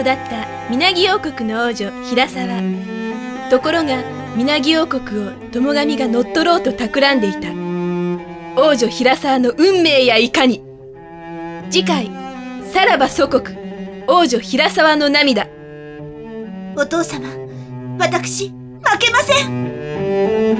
育った水王国の王女平沢。ところが水王国を友神が乗っ取ろうと企んでいた。王女平沢の運命やいかに。次回、さらば祖国王女平沢の涙。お父様、私負けません。